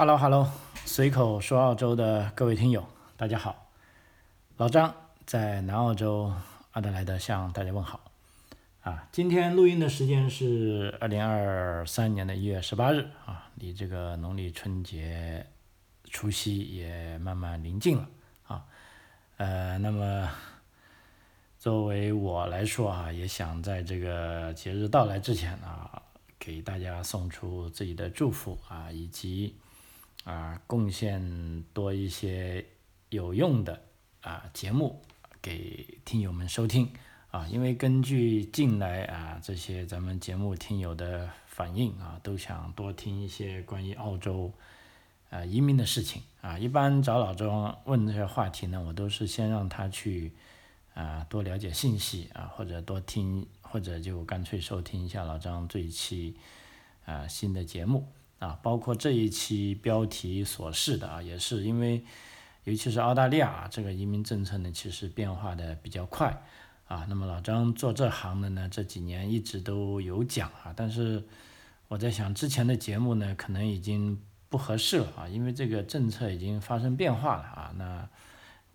Hello， 随口说澳洲的各位听友，大家好，老张在南澳洲阿德莱德向大家问好啊。今天录音的时间是2023年1月18日啊，离这个农历春节除夕也慢慢临近了啊。那么作为我来说啊，也想在这个节日到来之前啊，给大家送出自己的祝福啊，以及贡献多一些有用的节目给听友们收听啊，因为根据近来这些咱们节目听友的反应啊，都想多听一些关于澳洲移民的事情啊。一般找老张问这些话题呢，我都是先让他去多了解信息啊，或者多听，或者就干脆收听一下老张这一期新的节目。包括这一期标题所示的也是因为尤其是澳大利亚这个移民政策呢，其实变化的比较快那么老张做这行的呢，这几年一直都有讲但是我在想之前的节目呢，可能已经不合适了因为这个政策已经发生变化了那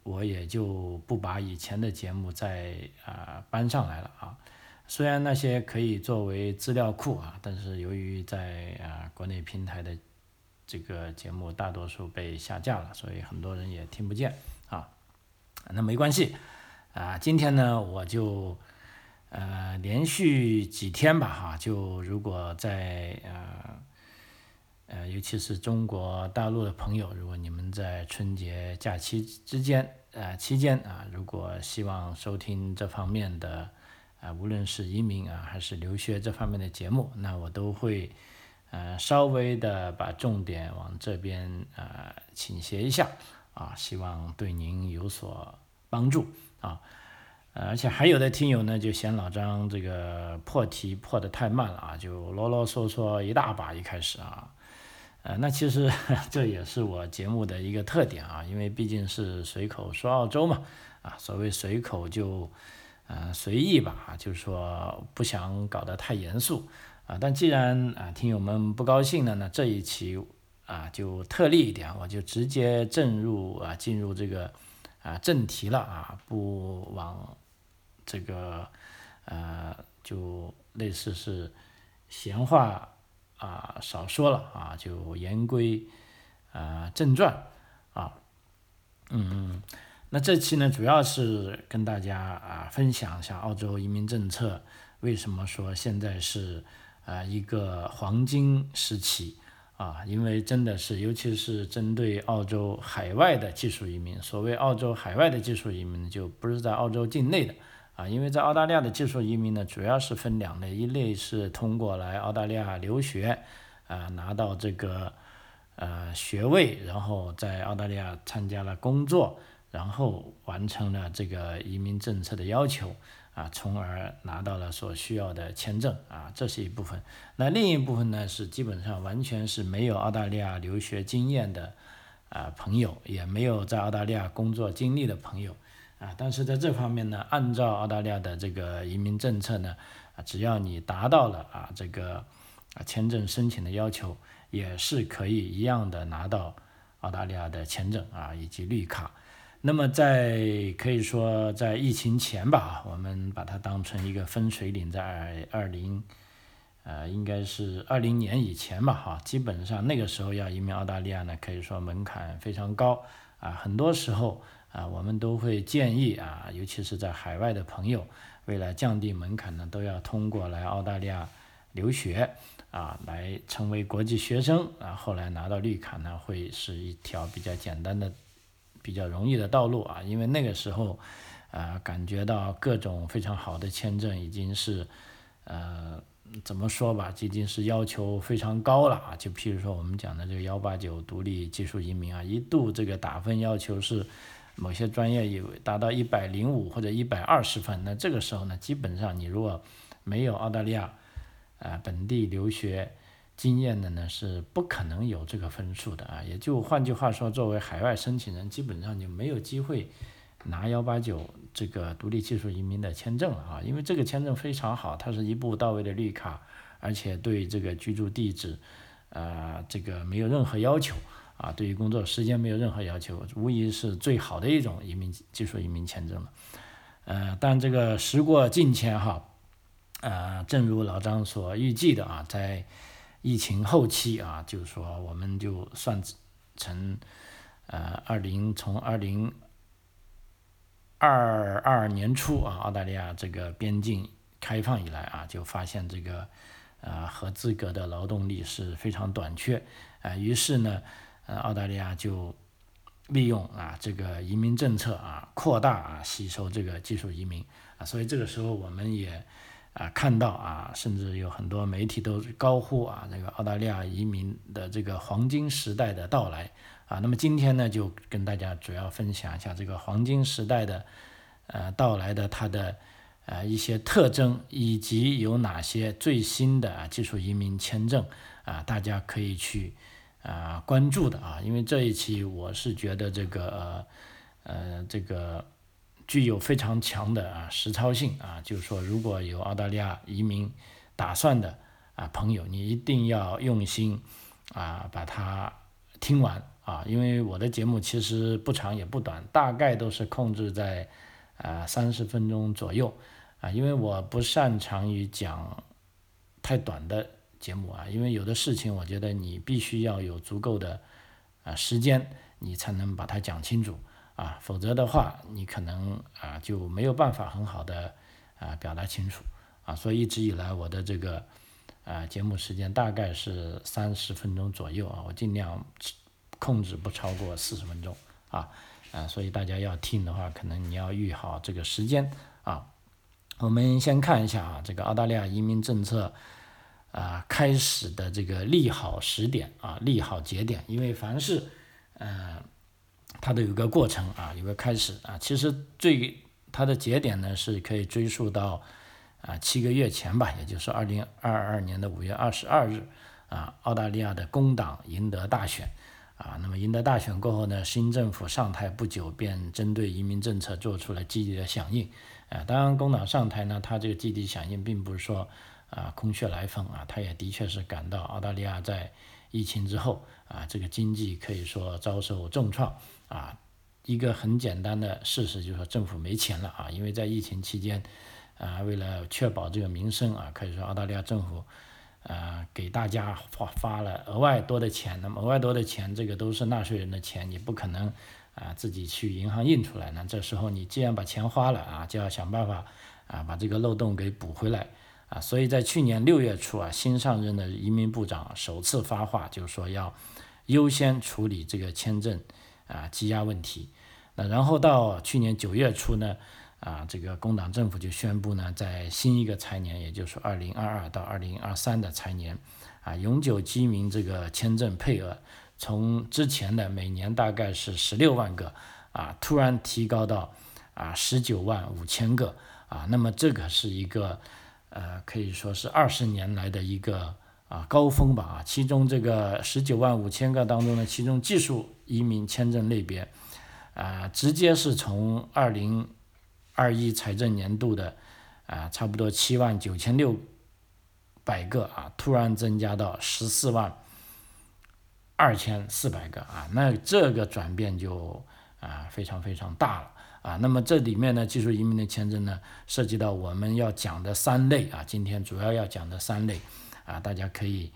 我也就不把以前的节目再搬上来了虽然那些可以作为资料库但是由于在国内平台的这个节目大多数被下架了，所以很多人也听不见那没关系今天呢我就连续几天吧就如果在尤其是中国大陆的朋友，如果你们在春节假期期间如果希望收听这方面的无论是移民还是留学这方面的节目，那我都会稍微的把重点往这边倾斜一下希望对您有所帮助而且还有的听友呢就嫌老张这个破题破得太慢了就啰啰嗦嗦一大把一开始那其实这也是我节目的一个特点因为毕竟是随口说澳洲嘛所谓随口就随意吧，就是说不想搞得太严肃但既然听友们不高兴了呢，这一期就特例一点，我就直接进入这个正题了不往这个就类似是闲话少说了就言归正传那这期呢，主要是跟大家分享一下澳洲移民政策为什么说现在是一个黄金时期因为真的是，尤其是针对澳洲海外的技术移民。所谓澳洲海外的技术移民，就不是在澳洲境内的因为在澳大利亚的技术移民呢，主要是分两类，一类是通过来澳大利亚留学拿到这个学位，然后在澳大利亚参加了工作。然后完成了这个移民政策的要求从而拿到了所需要的签证这是一部分。那另一部分呢，是基本上完全是没有澳大利亚留学经验的朋友，也没有在澳大利亚工作经历的朋友但是在这方面呢，按照澳大利亚的这个移民政策呢只要你达到了这个签证申请的要求，也是可以一样的拿到澳大利亚的签证以及绿卡。那么可以说在疫情前吧，我们把它当成一个分水岭，在应该是2020年以前吧基本上那个时候要移民澳大利亚呢，可以说门槛非常高很多时候我们都会建议尤其是在海外的朋友，为了降低门槛呢，都要通过来澳大利亚留学来成为国际学生后来拿到绿卡呢，会是一条比较简单的比较容易的道路因为那个时候感觉到各种非常好的签证已经是怎么说吧，已经是要求非常高了就譬如说我们讲的这个189独立技术移民一度这个打分要求是某些专业也达到105或者120分。那这个时候呢，基本上你如果没有澳大利亚本地留学经验的呢，是不可能有这个分数的也就换句话说，作为海外申请人，基本上就没有机会拿189这个独立技术移民的签证了因为这个签证非常好，它是一步到位的绿卡，而且对这个居住地址这个没有任何要求啊，对于工作时间没有任何要求，无疑是最好的一种移民技术移民签证了。但这个时过境迁哈，正如老张所预计的啊，在疫情后期啊，就是说我们就算成从2022年初啊，澳大利亚这个边境开放以来啊，就发现这个合资格的劳动力是非常短缺啊，于是呢，澳大利亚就利用啊这个移民政策啊，扩大啊吸收这个技术移民啊，所以这个时候我们也看到啊，甚至有很多媒体都高呼啊这个澳大利亚移民的这个黄金时代的到来啊。那么今天呢，就跟大家主要分享一下这个黄金时代的到来的它的一些特征，以及有哪些最新的技术移民签证啊大家可以去关注的啊。因为这一期我是觉得这个这个具有非常强的实操性啊，就是说如果有澳大利亚移民打算的朋友，你一定要用心把它听完啊，因为我的节目其实不长也不短，大概都是控制在30分钟左右啊，因为我不擅长于讲太短的节目啊，因为有的事情我觉得你必须要有足够的时间，你才能把它讲清楚啊，否则的话你可能就没有办法很好的表达清楚啊，所以一直以来我的这个节目时间大概是30分钟左右啊，我尽量控制不超过40分钟啊，所以大家要听的话，可能你要预好这个时间啊。我们先看一下啊，这个澳大利亚移民政策开始的这个利好时点啊，利好节点，因为凡是它都有个过程啊，有个开始啊。其实它的节点呢是可以追溯到7个月前吧，也就是2022年5月22日啊，澳大利亚的工党赢得大选。那么赢得大选过后呢，新政府上台不久便针对移民政策做出了积极的响应。当然工党上台呢，他这个积极响应并不是说空穴来风啊，他也的确是感到澳大利亚在疫情之后这个经济可以说遭受重创啊。一个很简单的事实就是说政府没钱了啊，因为在疫情期间为了确保这个民生可以说澳大利亚政府给大家发了额外多的钱，那么额外多的钱，这个都是纳税人的钱，你不可能自己去银行印出来呢。这时候你既然把钱花了就要想办法把这个漏洞给补回来所以在去年6月初新上任的移民部长首次发话，就是说要优先处理这个签证积压问题。那然后到去年9月初呢，这个工党政府就宣布呢，在新一个财年，也就是2022到2023的财年，永久居民这个签证配额从之前的每年大概是16万个突然提高到19万5千个那么这个是一个可以说是20年来的一个高峰吧其中这个19万5千个当中呢，其中技术移民签证类别直接是从2021财政年度的差不多7万9千6百个突然增加到14万2千4百个那这个转变就非常非常大了那么这里面呢，技术移民的签证呢，涉及到我们要讲的3类今天主要要讲的3类大家可以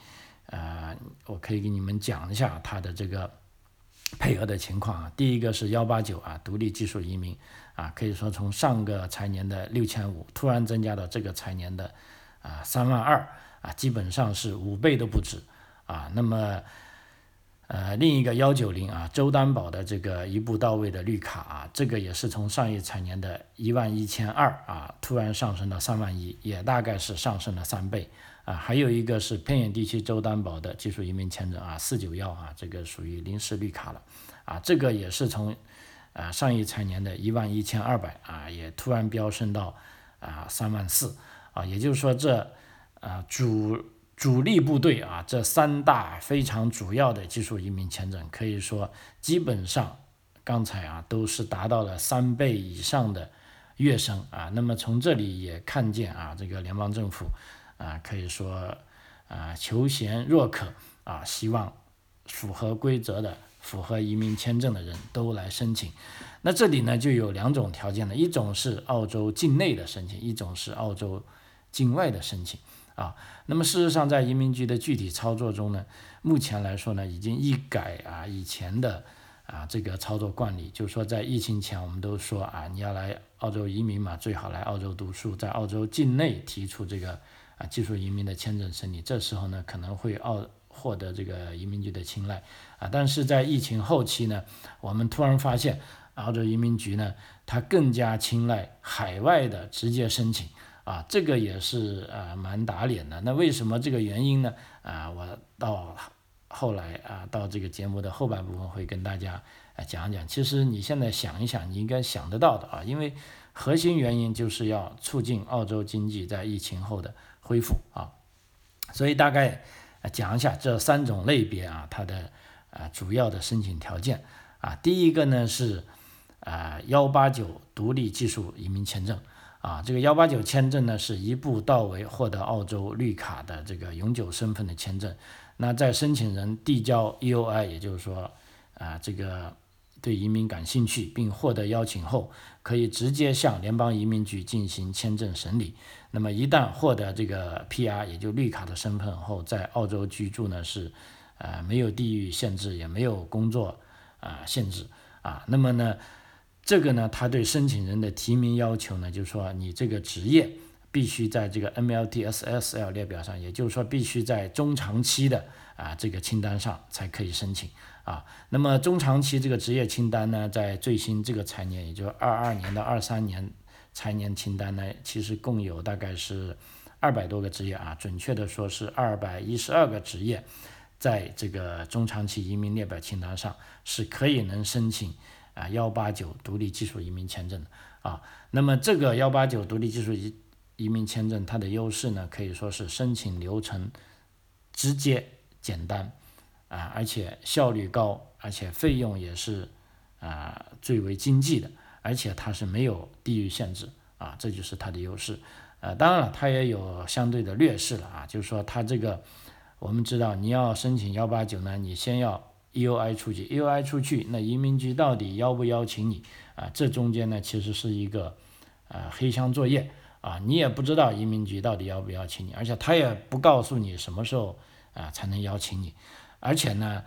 我可以给你们讲一下它的这个配额的情况第一个是189独立技术移民可以说从上个财年的6500突然增加到这个财年的32000基本上是5倍都不止那么另一个190州担保的这个一步到位的绿卡这个也是从上一财年的11200突然上升到31000，也大概是上升了3倍还有一个是偏远地区州担保的技术移民签证491这个属于临时绿卡了这个也是从上一财年的11200也突然飙升到34000也就是说这主力部队这3大非常主要的技术移民签证，可以说基本上刚才都是达到了3倍以上的跃升那么从这里也看见这个联邦政府可以说求贤若渴啊，希望符合规则的、符合移民签证的人都来申请。那这里呢就有两种条件了，一种是澳洲境内的申请，一种是澳洲境外的申请啊。那么事实上在移民局的具体操作中呢，目前来说呢已经一改啊以前的啊这个操作惯例，就是说在疫情前我们都说啊你要来澳洲移民嘛，最好来澳洲读书，在澳洲境内提出这个啊技术移民的签证申请，这时候呢可能会获得这个移民局的青睐啊。但是在疫情后期呢，我们突然发现澳洲移民局呢，它更加青睐海外的直接申请啊，这个也是蛮打脸的。那为什么这个原因呢？啊，我到后来啊，到这个节目的后半部分会跟大家讲讲。其实你现在想一想，你应该想得到的啊，因为核心原因就是要促进澳洲经济在疫情后的恢复啊。所以大概讲一下这三种类别啊，它的主要的申请条件啊。第一个呢是189独立技术移民签证啊，这个189签证呢是一步到位获得澳洲绿卡的这个永久身份的签证。那在申请人递交 EOI， 也就是说这个对移民感兴趣并获得邀请后，可以直接向联邦移民局进行签证审理。那么一旦获得这个 PR， 也就绿卡的身份后，在澳洲居住呢是没有地域限制，也没有工作限制啊。那么呢，这个呢，他对申请人的提名要求呢，就是说你这个职业必须在这个 MLTSSL 列表上，也就是说必须在中长期的这个清单上才可以申请啊。那么中长期这个职业清单呢，在最新这个财年，也就是22年到23年财年清单呢，其实共有大概是200多个职业啊，准确的说是212个职业，在这个中长期移民列表清单上是可以能申请189独立技术移民签证啊。那么这个189独立技术移民签证，它的优势呢，可以说是申请流程直接简单啊，而且效率高，而且费用也是最为经济的，而且它是没有地域限制啊，这就是它的优势。当然了，它也有相对的劣势了啊，就是说它这个我们知道，你要申请189呢，你先要EOI 出去 ，EOI 出去，那移民局到底邀不邀请你啊？这中间呢，其实是一个黑箱作业啊，你也不知道移民局到底邀不邀请你，而且他也不告诉你什么时候才能邀请你。而且呢，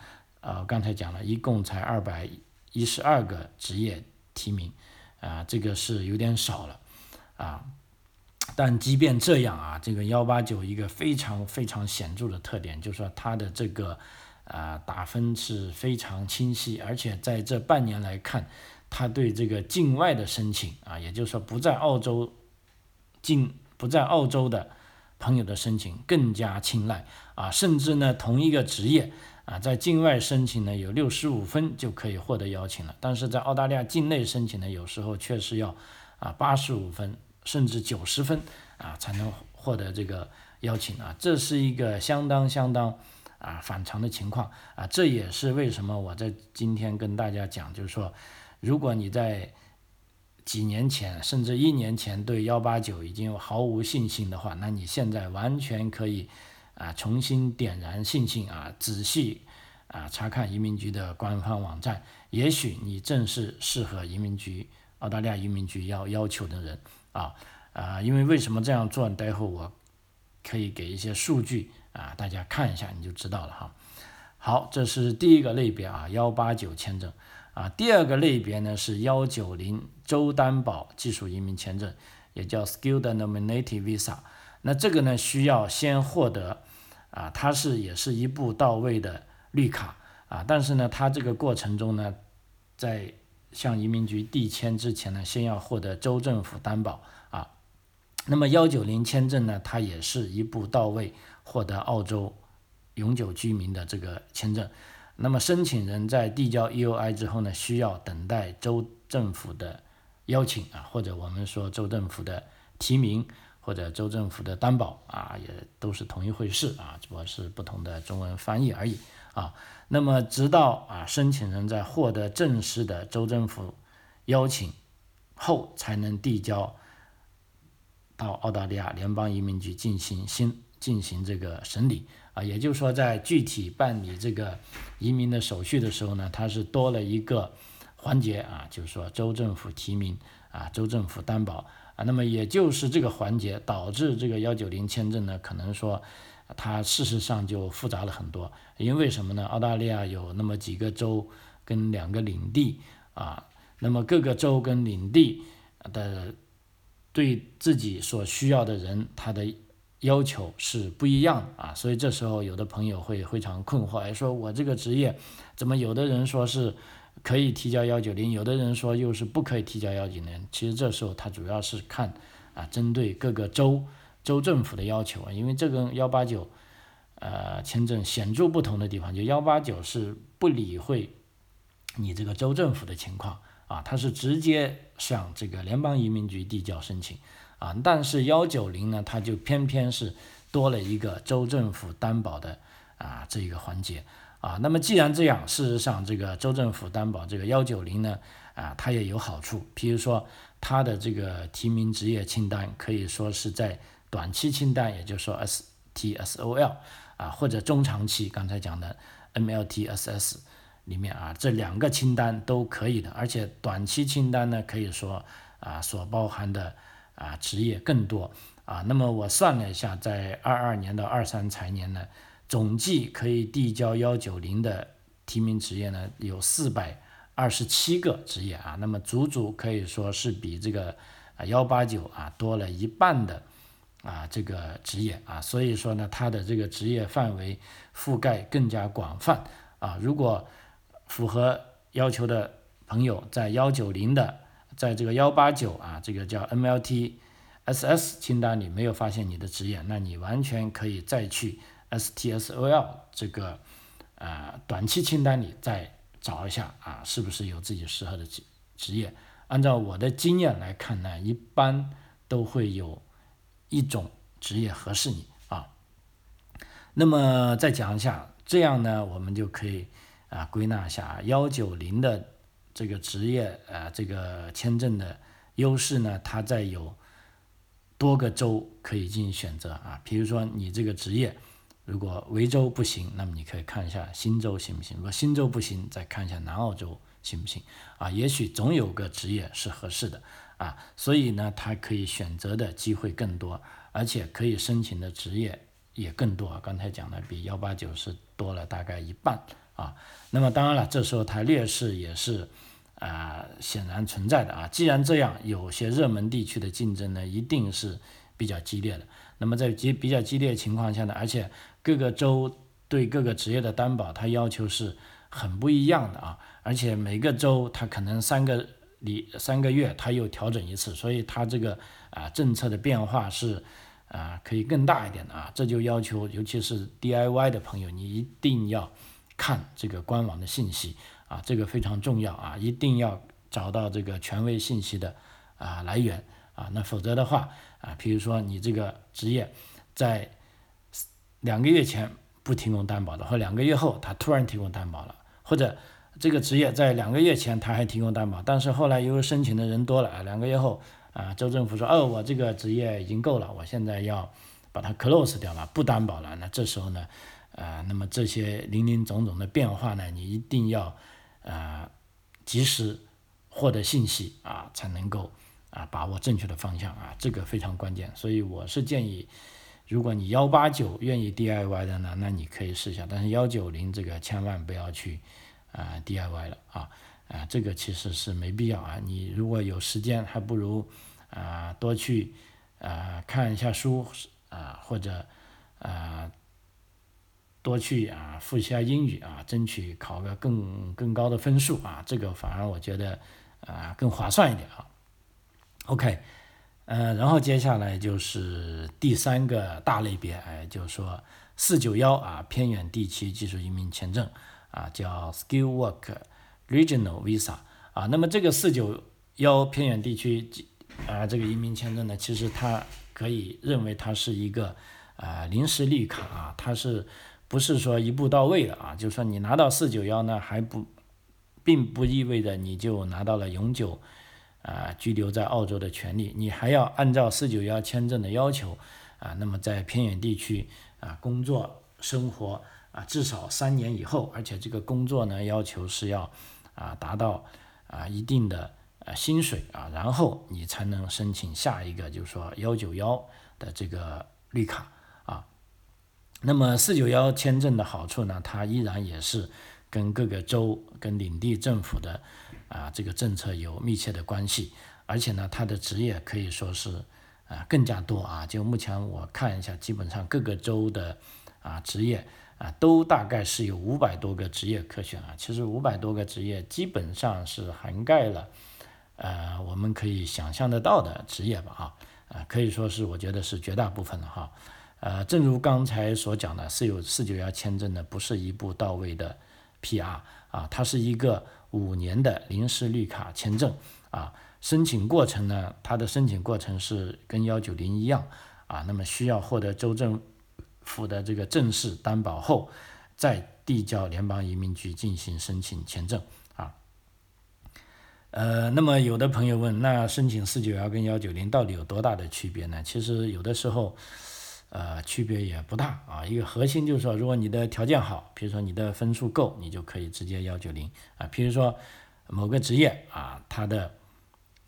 刚才讲了，一共才212个职业提名啊，这个是有点少了啊。但即便这样啊，这个189一个非常非常显著的特点，就是说它的这个打分是非常清晰，而且在这半年来看，他对这个境外的申请啊，也就是说不在澳洲的朋友的申请更加青睐啊，甚至呢同一个职业啊，在境外申请呢有65分就可以获得邀请了，但是在澳大利亚境内申请呢，有时候确实要85分甚至90分啊才能获得这个邀请啊，这是一个相当。反常的情况啊，这也是为什么我在今天跟大家讲，就是说，如果你在几年前甚至1年前对189已经毫无信心的话，那你现在完全可以重新点燃信心啊，仔细查看移民局的官方网站，也许你正是适合澳大利亚移民局要求的人因为什么这样做，待会我可以给一些数据。大家看一下你就知道了哈。好，这是第一个类别189签证第二个类别呢是190州担保技术移民签证，也叫 Skilled Nominated Visa。 那这个呢需要先获得它也是一步到位的绿卡但是呢它这个过程中呢，在向移民局递签之前呢，先要获得州政府担保那么190签证呢，它也是一步到位获得澳洲永久居民的这个签证。那么申请人在递交 EOI 之后呢，需要等待州政府的邀请或者我们说州政府的提名或者州政府的担保也都是同一回事只不过是不同的中文翻译而已那么直到申请人在获得正式的州政府邀请后，才能递交到澳大利亚联邦移民局进行这个审理啊，也就是说在具体办理这个移民的手续的时候呢，它是多了一个环节啊，就是说州政府提名啊，州政府担保啊，那么也就是这个环节导致这个190签证呢，可能说它事实上就复杂了很多，因为什么呢？澳大利亚有那么几个州跟两个领地啊，那么各个州跟领地的对自己所需要的人，他的要求是不一样啊，所以这时候有的朋友会非常困惑，说我这个职业怎么有的人说是可以提交190，有的人说又是不可以提交190。其实这时候他主要是看啊，针对各个州政府的要求啊，因为这跟189签证显著不同的地方，就189是不理会你这个州政府的情况啊，它是直接向这个联邦移民局递交申请啊，但是190呢，它就偏偏是多了一个州政府担保的啊这一个环节啊。那么既然这样，事实上这个州政府担保这个190呢啊，它也有好处，譬如说它的这个提名职业清单可以说是在短期清单，也就是说 STSOL 啊，或者中长期刚才讲的 MLTSSL里面啊，这两个清单都可以的，而且短期清单呢，可以说啊，所包含的啊职业更多啊。那么我算了一下，在22年到23财年呢，总计可以递交190的提名职业呢，有427个职业啊。那么足可以说是比这个189啊多了一半的啊这个职业啊。所以说呢，它的这个职业范围覆盖更加广泛啊。如果符合要求的朋友，在190的，在这个189啊，这个叫 MLTSS 清单里没有发现你的职业，那你完全可以再去 STSOL 这个短期清单里再找一下啊，是不是有自己适合的职业？按照我的经验来看呢，一般都会有一种职业合适你啊。那么再讲一下，这样呢，我们就可以啊，归纳一下190的这个职业这个签证的优势呢，它在有多个州可以进行选择啊。比如说你这个职业如果维州不行，那么你可以看一下新州行不行，如果新州不行，再看一下南澳州行不行啊，也许总有个职业是合适的啊。所以呢，它可以选择的机会更多，而且可以申请的职业也更多，刚才讲的比189是多了大概一半啊。那么当然了，这时候它劣势也是显然存在的啊。既然这样，有些热门地区的竞争呢一定是比较激烈的，那么在比较激烈的情况下呢，而且各个州对各个职业的担保它要求是很不一样的啊，而且每个州它可能三个月它又调整一次，所以它这个政策的变化是可以更大一点的啊。这就要求尤其是 DIY 的朋友，你一定要看这个官网的信息啊，这个非常重要啊，一定要找到这个权威信息的来源啊，那否则的话啊，比如说你这个职业在2个月前不提供担保的，或2个月后他突然提供担保了，或者这个职业在2个月前他还提供担保，但是后来由于申请的人多了，2个月后啊，州政府说哦，我这个职业已经够了，我现在要把它 close 掉了，不担保了，那这时候呢那么这些林总的变化呢，你一定要及时获得信息啊，才能够把握正确的方向啊，这个非常关键。所以我是建议，如果你189愿意 DIY 的呢，那你可以试一下，但是190这个千万不要去DIY 了啊，这个其实是没必要啊。你如果有时间，还不如多去看一下书或者多去复习下英语啊，争取考个更高的分数啊，这个反而我觉得更划算一点啊。OK， 然后接下来就是第三个大类别，就是说491啊偏远地区技术移民签证啊，叫 Skillwork Regional Visa 啊。那么这个491偏远地区这个移民签证呢，其实它可以认为它是一个临时绿卡啊，它是不是说一步到位的啊？就是说你拿到491呢，并不意味着你就拿到了永久居留在澳洲的权利，你还要按照491签证的要求那么在偏远地区工作生活啊至少3年以后，而且这个工作呢要求是要达到一定的薪水然后你才能申请下一个，就是说191的这个绿卡那么491签证的好处呢，它依然也是跟各个州跟领地政府的这个政策有密切的关系，而且呢它的职业可以说是更加多就目前我看一下，基本上各个州的职业都大概是有500多个职业可选其实500多个职业基本上是涵盖了我们可以想象得到的职业吧可以说是我觉得是绝大部分的正如刚才所讲的，491签证呢不是一步到位的 PR 它是一个5年的临时绿卡签证申请过程呢，它的申请过程是跟190一样那么需要获得州政府的这个正式担保后，再递交联邦移民局进行申请签证那么有的朋友问，那申请491跟190到底有多大的区别呢？其实有的时候区别也不大一个核心就是说，如果你的条件好，比如说你的分数够，你就可以直接190比如说某个职业它的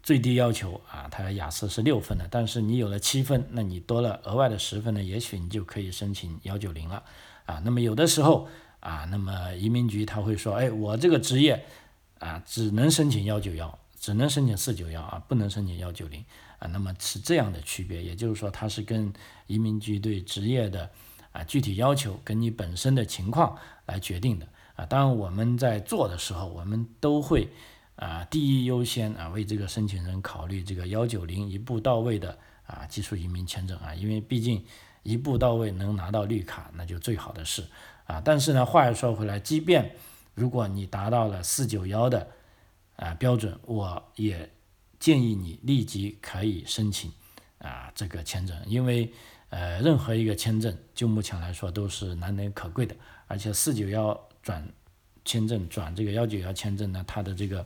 最低要求它雅思是6分的，但是你有了7分，那你多了额外的10分呢，也许你就可以申请190了那么有的时候那么移民局他会说，我这个职业只能申请191，只能申请491不能申请190那么是这样的区别，也就是说它是跟移民局对职业的具体要求跟你本身的情况来决定的当然我们在做的时候，我们都会第一优先为这个申请人考虑这个190一步到位的技术移民签证因为毕竟一步到位能拿到绿卡那就最好的事但是呢话又说回来，即便如果你达到了491的标准，我也建议你立即可以申请这个签证，因为任何一个签证就目前来说都是难能可贵的，而且491转这个191签证呢，它的这个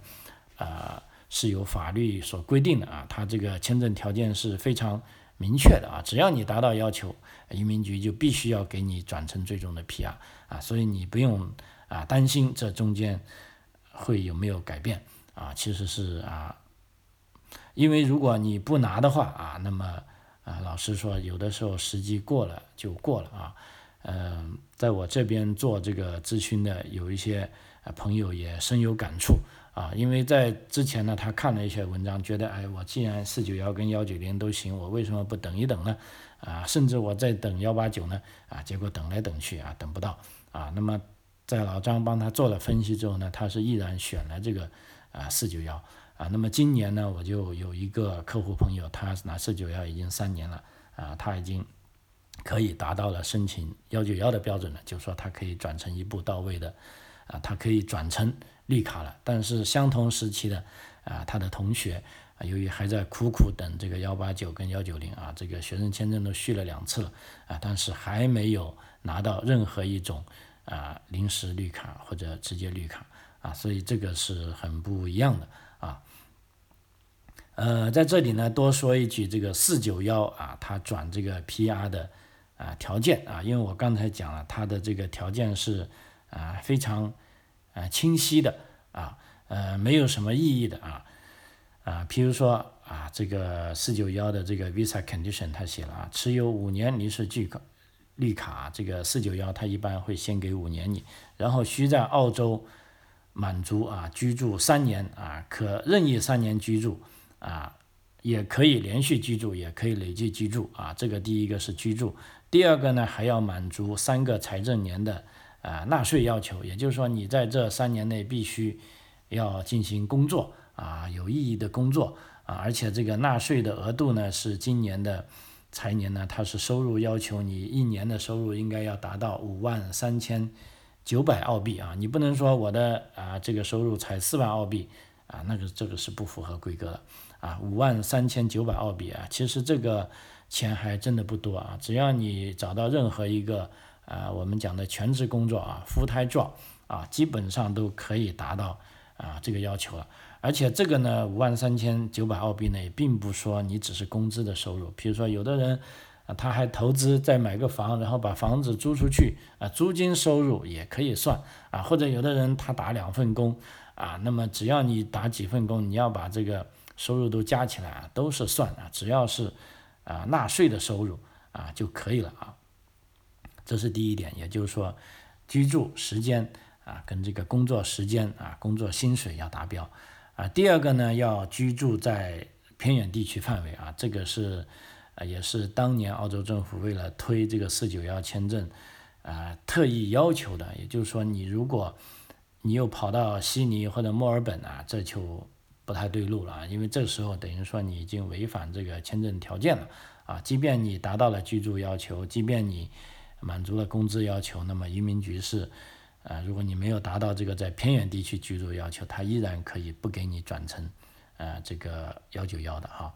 是由法律所规定的它这个签证条件是非常明确的只要你达到要求，移民局就必须要给你转成最终的 PR 所以你不用担心这中间会有没有改变其实是因为如果你不拿的话那么老实说有的时候时机过了就过了在我这边做这个咨询的有一些朋友也深有感触因为在之前呢他看了一些文章，觉得我既然491跟190都行，我为什么不等一等呢甚至我再等189呢结果等来等去等不到那么在老张帮他做了分析之后呢，他是毅然选了这个491那么今年呢我就有一个客户朋友，他拿491已经3年了他已经可以达到了申请191的标准了，就是说它可以转成一步到位的它可以转成绿卡了，但是相同时期的他的同学由于还在苦等这个189跟190这个学生签证都续了2次了但是还没有拿到任何一种临时绿卡或者直接绿卡所以这个是很不一样的在这里呢多说一句，这个491他转这个 PR 的条件因为我刚才讲了他的这个条件是非常清晰的没有什么异议的譬如说这个491的这个 Visa Condition 他写了持有5年临时绿卡这个491他一般会先给5年你，然后需在澳洲满足居住3年可任意3年居住也可以连续居住，也可以累计居住这个第一个是居住，第二个呢还要满足3个财政年的纳税要求，也就是说你在这3年内必须要进行工作有意义的工作而且这个纳税的额度呢是今年的财年呢，它是收入要求你1年的收入应该要达到53900澳币你不能说我的这个收入才4万澳币这个是不符合规格的53900澳币其实这个钱还真的不多只要你找到任何一个我们讲的全职工作full-time job基本上都可以达到这个要求了。而且这个呢53900澳币呢也并不说你只是工资的收入，比如说有的人啊，他还投资再买个房，然后把房子租出去啊，租金收入也可以算啊。或者有的人他打两份工啊，那么只要你打几份工，你要把这个收入都加起来啊，都是算啊，只要是啊纳税的收入啊就可以了啊。这是第一点，也就是说居住时间啊跟这个工作时间啊工作薪水要达标啊。第二个呢，要居住在偏远地区范围啊，这个是也是当年澳洲政府为了推这个491签证特意要求的。也就是说你如果你又跑到悉尼或者墨尔本啊，这就不太对路了啊，因为这时候等于说你已经违反这个签证条件了啊。即便你达到了居住要求，即便你满足了工资要求，那么移民局是如果你没有达到这个在偏远地区居住要求，它依然可以不给你转成这个191的哈。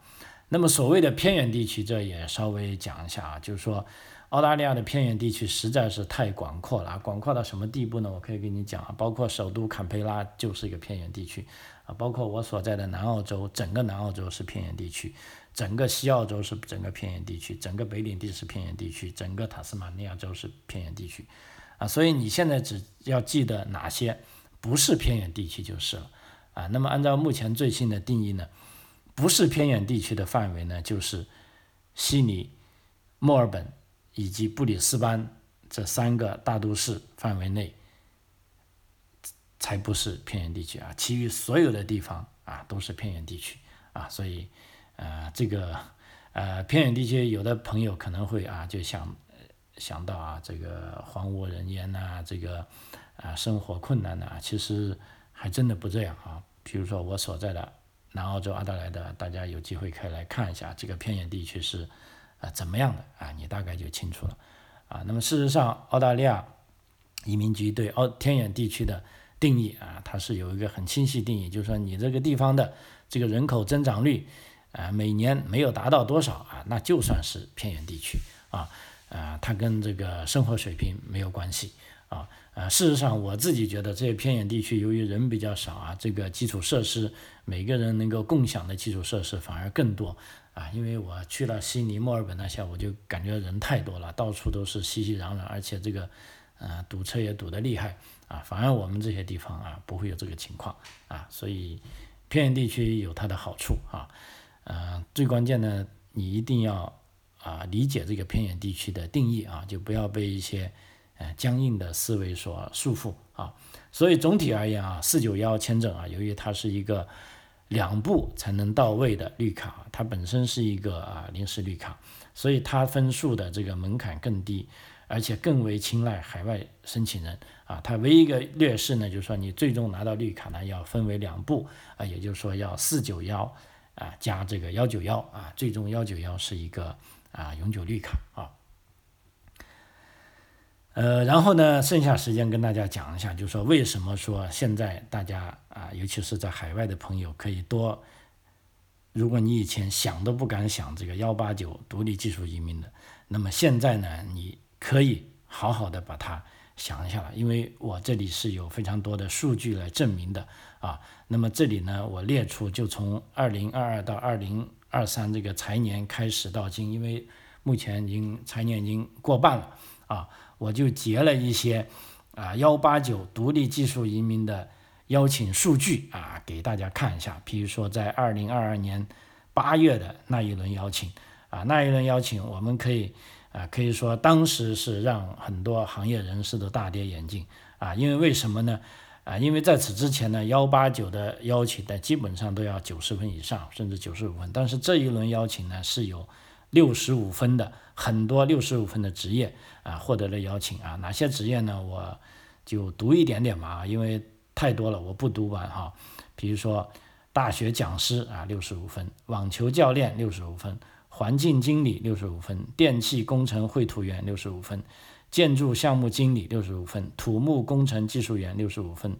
那么所谓的偏远地区，这也稍微讲一下啊，就是说澳大利亚的偏远地区实在是太广阔了啊，广阔到什么地步呢？我可以跟你讲啊，包括首都坎培拉就是一个偏远地区啊，包括我所在的南澳洲，整个南澳洲是偏远地区，整个西澳洲是整个偏远地区，整个北领地是偏远地区，整个塔斯马尼亚州是偏远地区啊。所以你现在只要记得哪些不是偏远地区就是了啊。那么按照目前最新的定义呢，不是偏远地区的范围呢，就是悉尼、墨尔本以及布里斯班这三个大都市范围内才不是偏远地区啊，其余所有的地方啊都是偏远地区啊。所以这个偏远地区有的朋友可能会啊就想到啊这个荒无人烟呐，这个生活困难呐，其实还真的不这样啊。比如说我所在的南澳洲阿德莱德，大家有机会可以来看一下这个偏远地区是怎么样的啊，你大概就清楚了啊。那么事实上，澳大利亚移民局对偏远地区的定义啊，它是有一个很清晰定义，就是说你这个地方的这个人口增长率每年没有达到多少啊，那就算是偏远地区啊。它跟这个生活水平没有关系啊。事实上我自己觉得这些偏远地区由于人比较少啊，这个基础设施每个人能够共享的基础设施反而更多啊。因为我去了悉尼、墨尔本那下，我就感觉人太多了，到处都是熙熙攘攘，而且这个堵车也堵得厉害啊。反而我们这些地方啊不会有这个情况啊，所以偏远地区有它的好处啊。最关键呢，你一定要理解这个偏远地区的定义啊，就不要被一些僵硬的思维所束缚啊。所以总体而言啊，491签证啊，由于它是一个两步才能到位的绿卡，它本身是一个临时绿卡，所以它分数的这个门槛更低，而且更为青睐海外申请人啊。它唯一一个劣势呢，就是说你最终拿到绿卡呢，要分为两步啊，也就是说要491加这个191啊，最终191是一个永久绿卡啊。然后呢，剩下时间跟大家讲一下，就是说为什么说现在大家尤其是在海外的朋友可以多，如果你以前想都不敢想这个189独立技术移民的，那么现在呢，你可以好好的把它想一下了，因为我这里是有非常多的数据来证明的啊。那么这里呢，我列出就从2022到2023这个财年开始到今，因为目前财年已经过半了啊，我就截了一些189独立技术移民的邀请数据啊，给大家看一下。比如说在2022年8月的那一轮邀请啊，那一轮邀请我们可以说当时是让很多行业人士都大跌眼镜啊。因为为什么呢？因为在此之前呢，189的邀请的基本上都要90分以上，甚至95分。但是这一轮邀请呢，是有65分的，很多65分的职业获得了邀请啊。哪些职业呢？我就读一点点嘛，因为太多了，我不读完哈。比如说大学讲师65分，网球教练65分，环境经理65分，电气工程绘图员65分。建筑项目经理65分，土木工程技术员65分，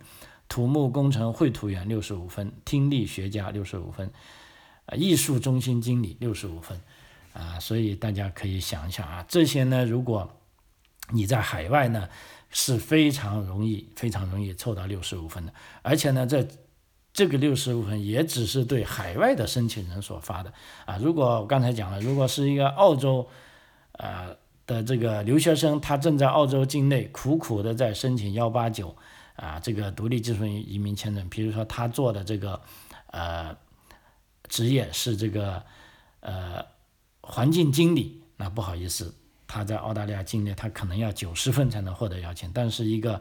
土木工程绘图员65分，听力学家65分，艺术中心经理65分啊。所以大家可以想一想啊，这些呢，如果你在海外呢，是非常容易凑到65分的，而且呢，这个65分也只是对海外的申请人所发的啊。如果我刚才讲了，如果是一个澳洲的这个留学生，他正在澳洲境内苦苦的在申请189这个独立技术移民签证。比如说他做的这个职业是这个环境经理，那不好意思，他在澳大利亚境内他可能要90分才能获得邀请，但是一个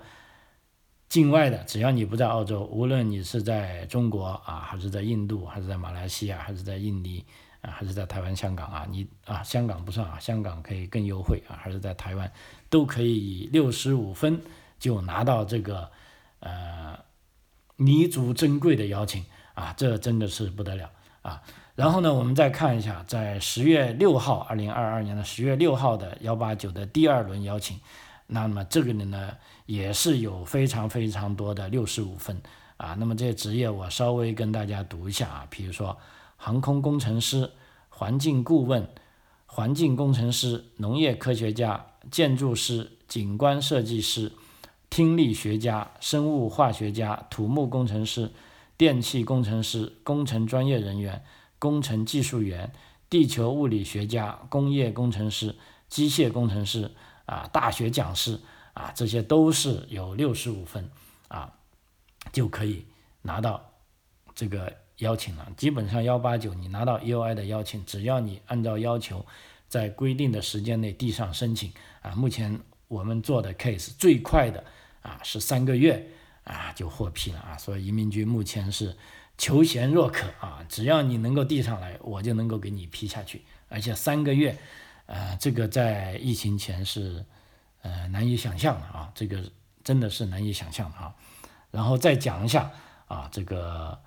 境外的，只要你不在澳洲，无论你是在中国还是在印度，还是在马来西亚，还是在印尼还是在台湾、香港你香港不算香港可以更优惠还是在台湾，都可以以65分就拿到这个弥足珍贵的邀请这真的是不得了然后呢，我们再看一下，在10月6号，2022年的10月6号的189的第二轮邀请，那么这个呢也是有非常非常多的65分那么这些职业我稍微跟大家读一下比如说航空工程师、环境顾问、环境工程师、农业科学家、建筑师、景观设计师、听力学家、生物化学家、土木工程师、电气工程师、工程专业人员、工程技术员、地球物理学家、工业工程师、机械工程师大学讲师这些都是有65分就可以拿到这个邀请了。基本上189你拿到 EOI 的邀请，只要你按照要求在规定的时间内递上申请目前我们做的 case 最快的是3个月就获批了所以移民局目前是求贤若渴只要你能够递上来，我就能够给你批下去，而且3个月这个在疫情前是难以想象的这个真的是难以想象的然后再讲一下这个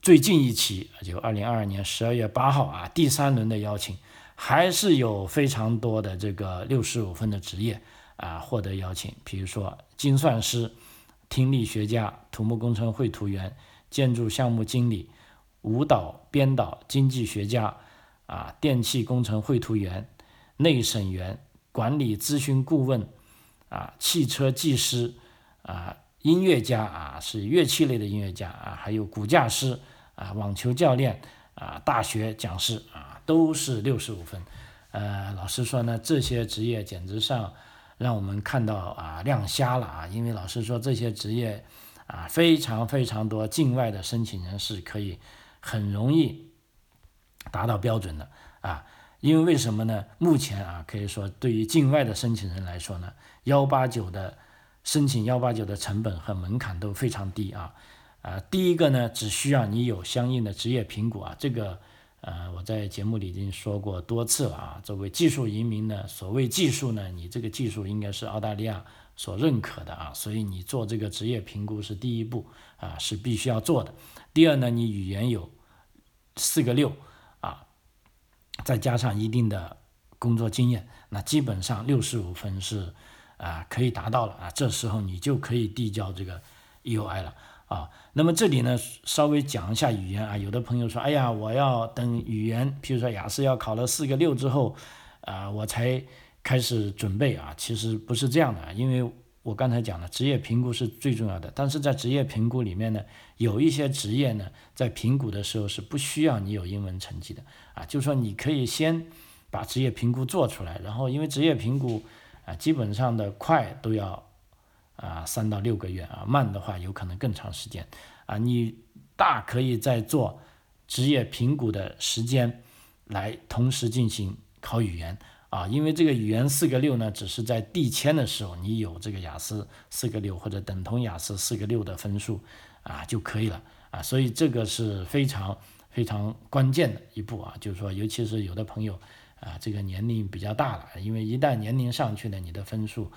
最近一期就2022年12月8号第3轮的邀请，还是有非常多的这个65分的职业获得邀请，比如说精算师、听力学家、土木工程绘图员、建筑项目经理、舞蹈编导、经济学家电气工程绘图员、内审员、管理咨询顾问汽车技师音乐家是乐器类的音乐家还有骨架师网球教练大学讲师都是65分。老实说呢，这些职业简直上让我们看到亮瞎了因为老实说这些职业非常非常多境外的申请人是可以很容易达到标准的因为什么呢？目前可以说对于境外的申请人来说呢，189的申请189的成本和门槛都非常低第一个呢，只需要你有相应的职业评估这个我在节目里已经说过多次了作为技术移民呢，所谓技术呢，你这个技术应该是澳大利亚所认可的所以你做这个职业评估是第一步是必须要做的。第二呢，你语言有4个6再加上一定的工作经验，那基本上65分是可以达到了这时候你就可以递交这个 EOI 了那么这里呢，稍微讲一下语言有的朋友说，哎呀，我要等语言，譬如说雅思要考了4个6之后我才开始准备其实不是这样的因为我刚才讲了，职业评估是最重要的，但是在职业评估里面呢，有一些职业呢，在评估的时候是不需要你有英文成绩的就是说你可以先把职业评估做出来，然后因为职业评估基本上的快都要3到6个月慢的话有可能更长时间你大可以在做职业评估的时间来同时进行考语言因为这个语言4个6呢，只是在递签的时候你有这个雅思4个6或者等同雅思4个6的分数就可以了所以这个是非常非常关键的一步就是说尤其是有的朋友这个年龄比较大了，因为一旦年龄上去呢，你的分数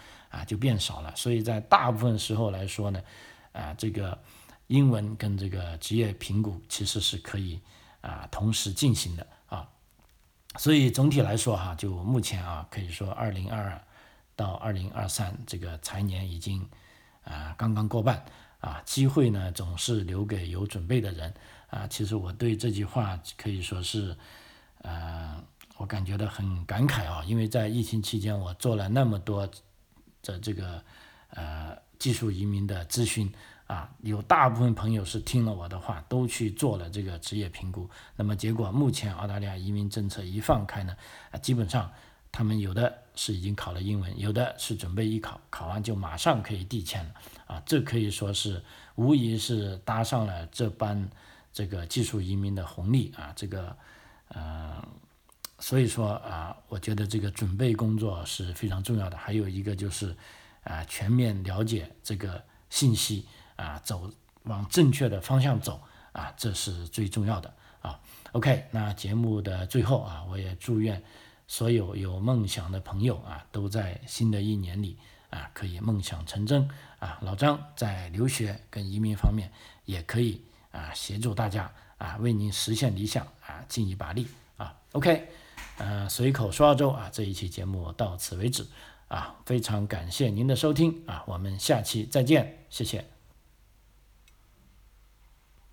就变少了，所以在大部分时候来说呢，这个英文跟这个职业评估其实是可以同时进行的所以总体来说就目前可以说2022到2023这个财年已经刚刚过半机会呢总是留给有准备的人其实我对这句话可以说是我感觉到很感慨因为在疫情期间我做了那么多的这个技术移民的咨询有大部分朋友是听了我的话都去做了这个职业评估，那么结果目前澳大利亚移民政策一放开呢基本上他们有的是已经考了英文，有的是准备一考，考完就马上可以递签了啊！这可以说是无疑是搭上了这班这个技术移民的红利啊！这个所以说啊，我觉得这个准备工作是非常重要的。还有一个就是啊，全面了解这个信息啊，往正确的方向走啊，这是最重要的啊。OK， 那节目的最后啊，我也祝愿所有有梦想的朋友啊，都在新的一年里啊，可以梦想成真啊。老张在留学跟移民方面也可以啊，协助大家啊，为您实现理想啊，尽一把力啊。OK， 随口说澳洲啊，这一期节目到此为止啊，非常感谢您的收听啊，我们下期再见，谢谢。